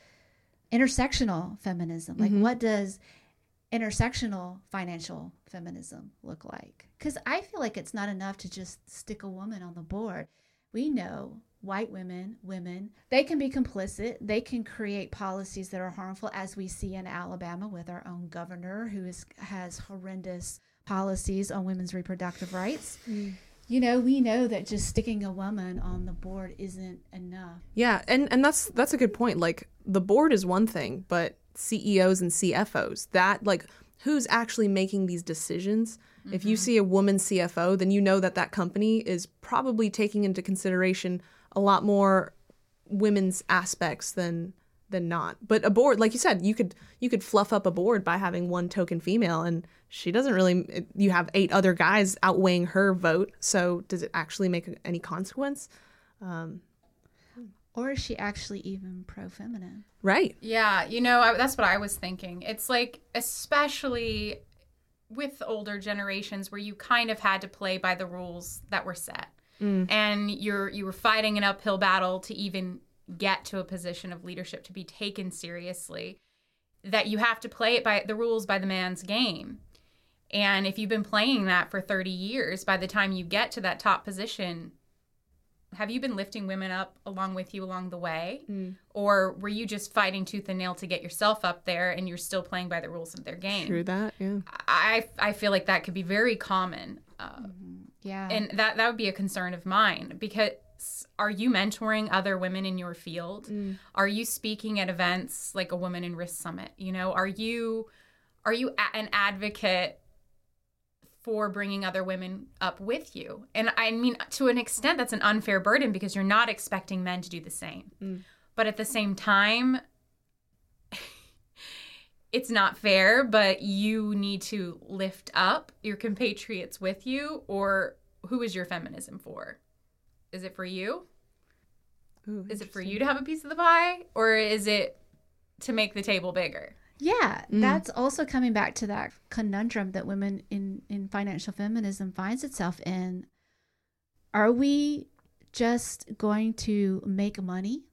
intersectional feminism. Like, what does intersectional financial feminism look like? Because I feel like it's not enough to just stick a woman on the board. We know white women, they can be complicit. They can create policies that are harmful, as we see in Alabama with our own governor who has horrendous policies on women's reproductive rights. You know, we know that just sticking a woman on the board isn't enough. Yeah, and that's a good point. Like, the board is one thing, but CEOs and CFOs, that, like, who's actually making these decisions? If you see a woman CFO, then you know that company is probably taking into consideration a lot more women's aspects than not. But a board, like you said, you could fluff up a board by having one token female, and she doesn't really, you have 8 other guys outweighing her vote, so does it actually make any consequence? Or is she actually even pro-feminine? Right. Yeah, you know, that's what I was thinking. It's like, especially with older generations where you kind of had to play by the rules that were set. And you were fighting an uphill battle to even get to a position of leadership, to be taken seriously, that you have to play it by the rules, by the man's game. And if you've been playing that for 30 years, by the time you get to that top position, have you been lifting women up along with you along the way? Or were you just fighting tooth and nail to get yourself up there and you're still playing by the rules of their game? True that, yeah. I feel like that could be very common. Yeah. And that would be a concern of mine, because are you mentoring other women in your field? Are you speaking at events like a Women in Risk Summit? You know, are you an advocate for bringing other women up with you? And I mean, to an extent, that's an unfair burden because you're not expecting men to do the same. But at the same time, it's not fair, but you need to lift up your compatriots with you, or who is your feminism for? Is it for you? Ooh, is it for you to have a piece of the pie, or is it to make the table bigger? Yeah, that's also coming back to that conundrum that women in financial feminism finds itself in. Are we just going to make money?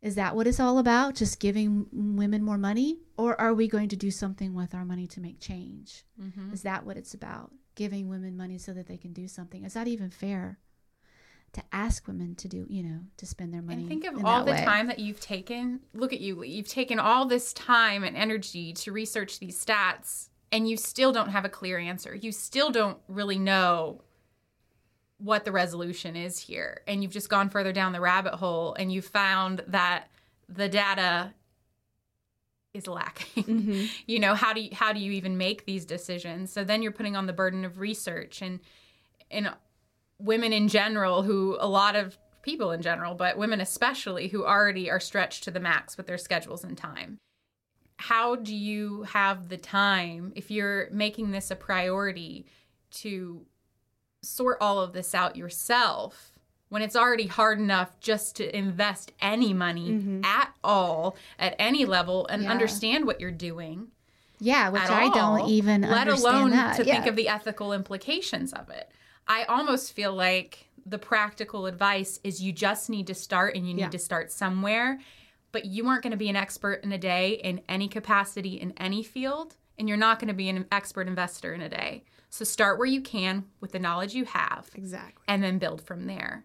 Is that what it's all about? Just giving women more money? Or are we going to do something with our money to make change? Mm-hmm. Is that what it's about? Giving women money so that they can do something? Is that even fair to ask women to do, you know, to spend their money? And think of all the time that you've taken. Look at you. You've taken all this time and energy to research these stats, and you still don't have a clear answer. You still don't really know what the resolution is here. And you've just gone further down the rabbit hole, and you found that the data is lacking. Mm-hmm. You know, how do you even make these decisions? So then you're putting on the burden of research and women in general, who a lot of people in general, but women especially, who already are stretched to the max with their schedules and time. How do you have the time, if you're making this a priority, to sort all of this out yourself when it's already hard enough just to invest any money at all, at any level, and understand what you're doing? Yeah, which I don't even understand. Let alone to think of the ethical implications of it. I almost feel like the practical advice is you just need to start, and you need to start somewhere, but you aren't going to be an expert in a day in any capacity in any field, and you're not going to be an expert investor in a day. So start where you can with the knowledge you have. Exactly. And then build from there.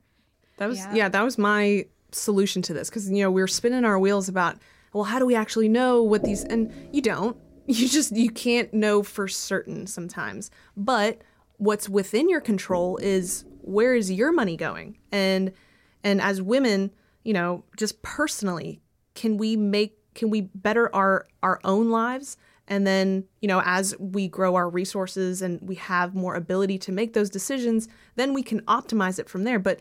That was that was my solution to this, because, you know, we were spinning our wheels about, well, how do we actually know what these, and you don't. You can't know for certain sometimes. But what's within your control is, where is your money going? And as women, you know, just personally, can we better our own lives? And then, you know, as we grow our resources and we have more ability to make those decisions, then we can optimize it from there. But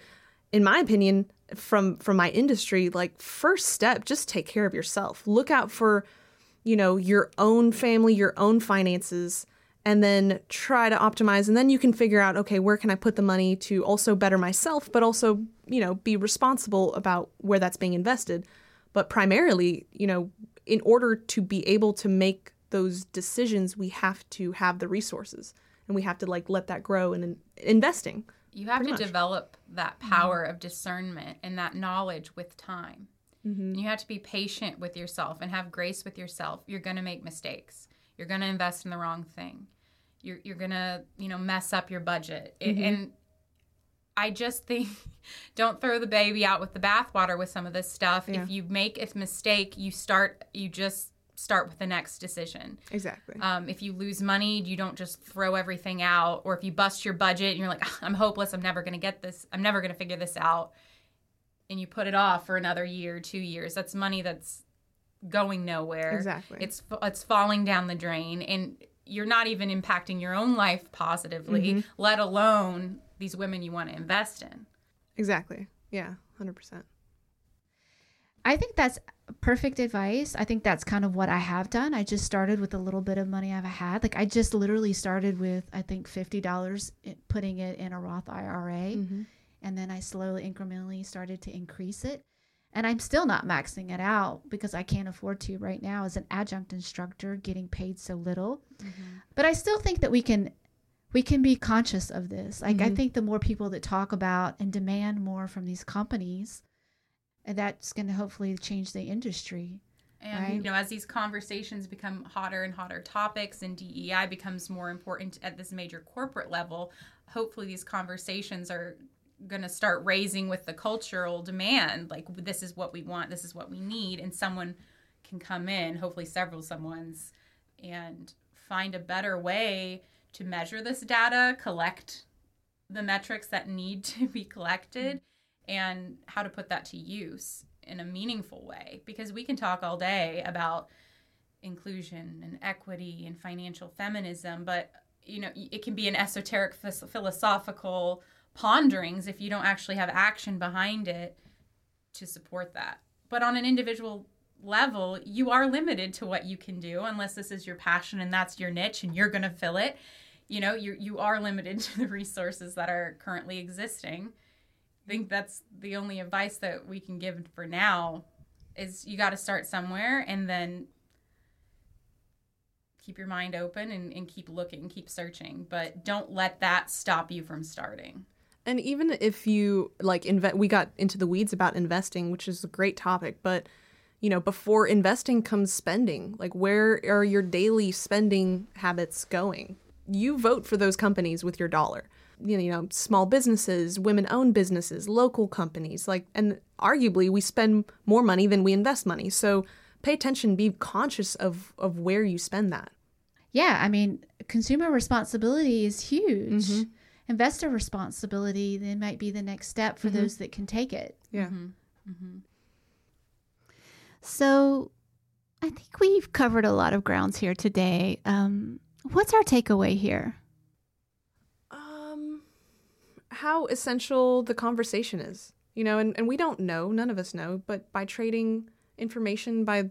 in my opinion, from my industry, like, first step, just take care of yourself. Look out for, you know, your own family, your own finances, and then try to optimize. And then you can figure out, okay, where can I put the money to also better myself, but also, you know, be responsible about where that's being invested. But primarily, you know, in order to be able to make those decisions, we have to have the resources, and we have to, like, let that grow in investing. You have to develop that power of discernment and that knowledge with time. Mm-hmm. And you have to be patient with yourself and have grace with yourself. You're going to make mistakes. You're going to invest in the wrong thing. You're going to, you know, mess up your budget. Mm-hmm. And I just think, don't throw the baby out with the bathwater with some of this stuff. Yeah. If you make a mistake, you just start with the next decision. Exactly. If you lose money, you don't just throw everything out. Or if you bust your budget and you're like, I'm hopeless, I'm never going to get this, I'm never going to figure this out, and you put it off for another year, 2 years, that's money that's going nowhere. Exactly. It's falling down the drain, and you're not even impacting your own life positively, let alone these women you want to invest in. Exactly. Yeah, 100%. I think that's perfect advice. I think that's kind of what I have done. I just started with a little bit of money I've had. Like, I just literally started with, I think, $50, putting it in a Roth IRA. Mm-hmm. And then I slowly, incrementally started to increase it. And I'm still not maxing it out because I can't afford to right now as an adjunct instructor getting paid so little. Mm-hmm. But I still think that we can be conscious of this. Like, I think the more people that talk about and demand more from these companies, that's going to hopefully change the industry. And, right? You know, as these conversations become hotter and hotter topics, and DEI becomes more important at this major corporate level, hopefully these conversations are going to start raising with the cultural demand, like, this is what we want, this is what we need, and someone can come in, hopefully several someone's, and find a better way to measure this data, collect the metrics that need to be collected, and how to put that to use in a meaningful way. Because we can talk all day about inclusion and equity and financial feminism, but, you know, it can be an esoteric philosophical ponderings if you don't actually have action behind it to support that. But on an individual level, you are limited to what you can do, unless this is your passion and that's your niche and you're going to fill it. You know, you are limited to the resources that are currently existing. I think that's the only advice that we can give for now, is you got to start somewhere, and then keep your mind open and keep looking, keep searching, but don't let that stop you from starting. And even if you we got into the weeds about investing, which is a great topic, but you know, before investing comes spending. Like, where are your daily spending habits going? You vote for those companies with your dollar. You know, small businesses, women-owned businesses, local companies, and arguably we spend more money than we invest money. So pay attention, be conscious of where you spend that. Yeah, I mean, consumer responsibility is huge. Mm-hmm. Investor responsibility then might be the next step for mm-hmm. those that can take it. Yeah. Mm-hmm. Mm-hmm. So I think we've covered a lot of grounds here today. What's our takeaway here? How essential the conversation is, and we don't know, none of us know, but by trading information, by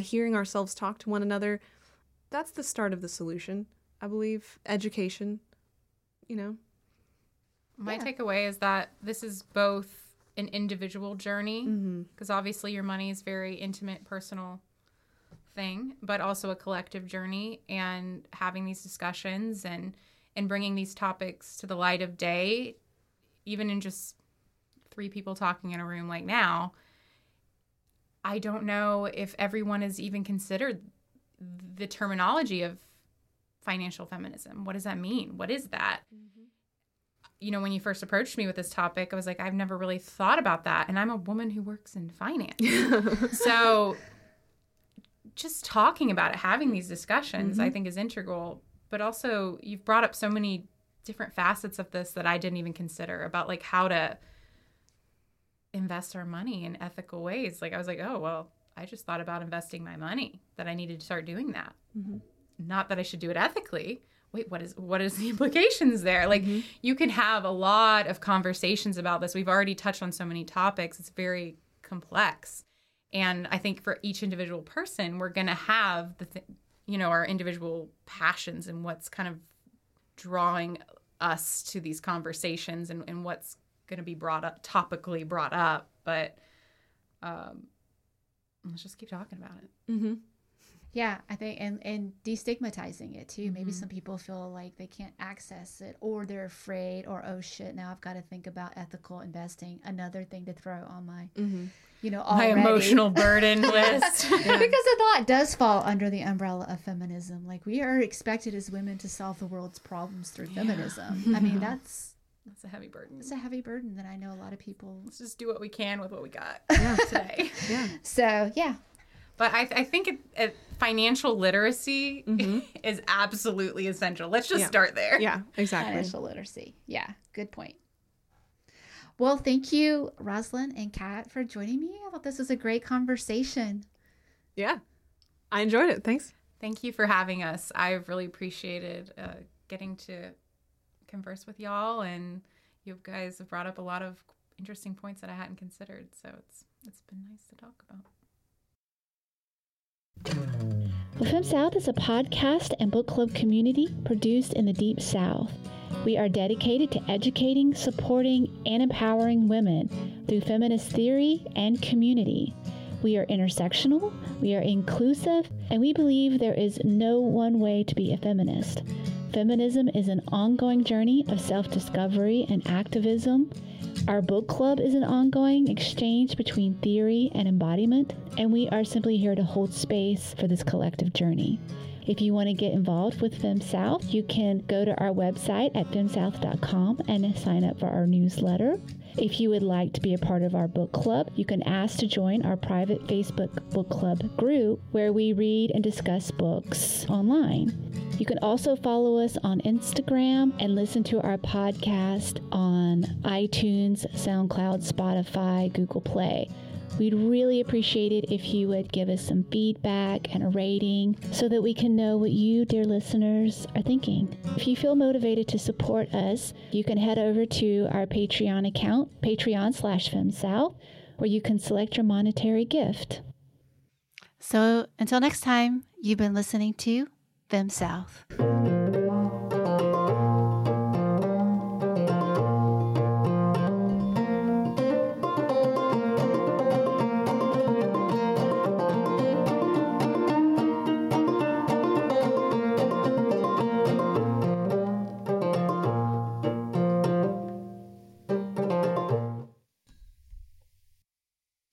hearing ourselves talk to one another, that's the start of the solution, I believe. Education, My takeaway is that this is both an individual journey, because mm-hmm. obviously your money is very intimate, personal thing, but also a collective journey, and having these discussions and bringing these topics to the light of day, even in just three people talking in a room like now, I don't know if everyone has even considered the terminology of financial feminism. What does that mean? What is that? Mm-hmm. When you first approached me with this topic, I was like, I've never really thought about that. And I'm a woman who works in finance. So just talking about it, having these discussions, mm-hmm. I think is integral. But also, you've brought up so many different facets of this that I didn't even consider, about how to invest our money in ethical ways. I was like, oh, well, I just thought about investing my money, that I needed to start doing that. Mm-hmm. Not that I should do it ethically. Wait, what is the implications there? Mm-hmm. You can have a lot of conversations about this. We've already touched on so many topics. It's very complex. And I think for each individual person, we're going to have our individual passions and what's kind of drawing us to these conversations and what's going to be topically brought up. But let's just keep talking about it. Mm-hmm. Yeah, I think, and destigmatizing it too. Mm-hmm. Maybe some people feel like they can't access it, or they're afraid, or, oh shit, now I've got to think about ethical investing. Another thing to throw on my... Mm-hmm. My emotional burden list. Yeah. Because the thought does fall under the umbrella of feminism. We are expected as women to solve the world's problems through feminism. Yeah. I mean, that's a heavy burden. It's a heavy burden that I know a lot of people... Let's just do what we can with what we got today. Yeah. So, yeah. But I think financial literacy mm-hmm. is absolutely essential. Let's just start there. Yeah, exactly. Financial literacy. Yeah, good point. Well, thank you, Rosalind and Kat, for joining me. I thought this was a great conversation. Yeah, I enjoyed it. Thanks. Thank you for having us. I've really appreciated getting to converse with y'all, and you guys have brought up a lot of interesting points that I hadn't considered, so it's been nice to talk about. The FemSouth is a podcast and book club community produced in the Deep South. We are dedicated to educating, supporting, and empowering women through feminist theory and community. We are intersectional, we are inclusive, and we believe there is no one way to be a feminist. Feminism is an ongoing journey of self-discovery and activism. Our book club is an ongoing exchange between theory and embodiment, and we are simply here to hold space for this collective journey. If you want to get involved with FemSouth, you can go to our website at femsouth.com and sign up for our newsletter. If you would like to be a part of our book club, you can ask to join our private Facebook book club group where we read and discuss books online. You can also follow us on Instagram and listen to our podcast on iTunes, SoundCloud, Spotify, Google Play. We'd really appreciate it if you would give us some feedback and a rating so that we can know what you, dear listeners, are thinking. If you feel motivated to support us, you can head over to our Patreon account, patreon.com/FemSouth, where you can select your monetary gift. So until next time, you've been listening to FemSouth.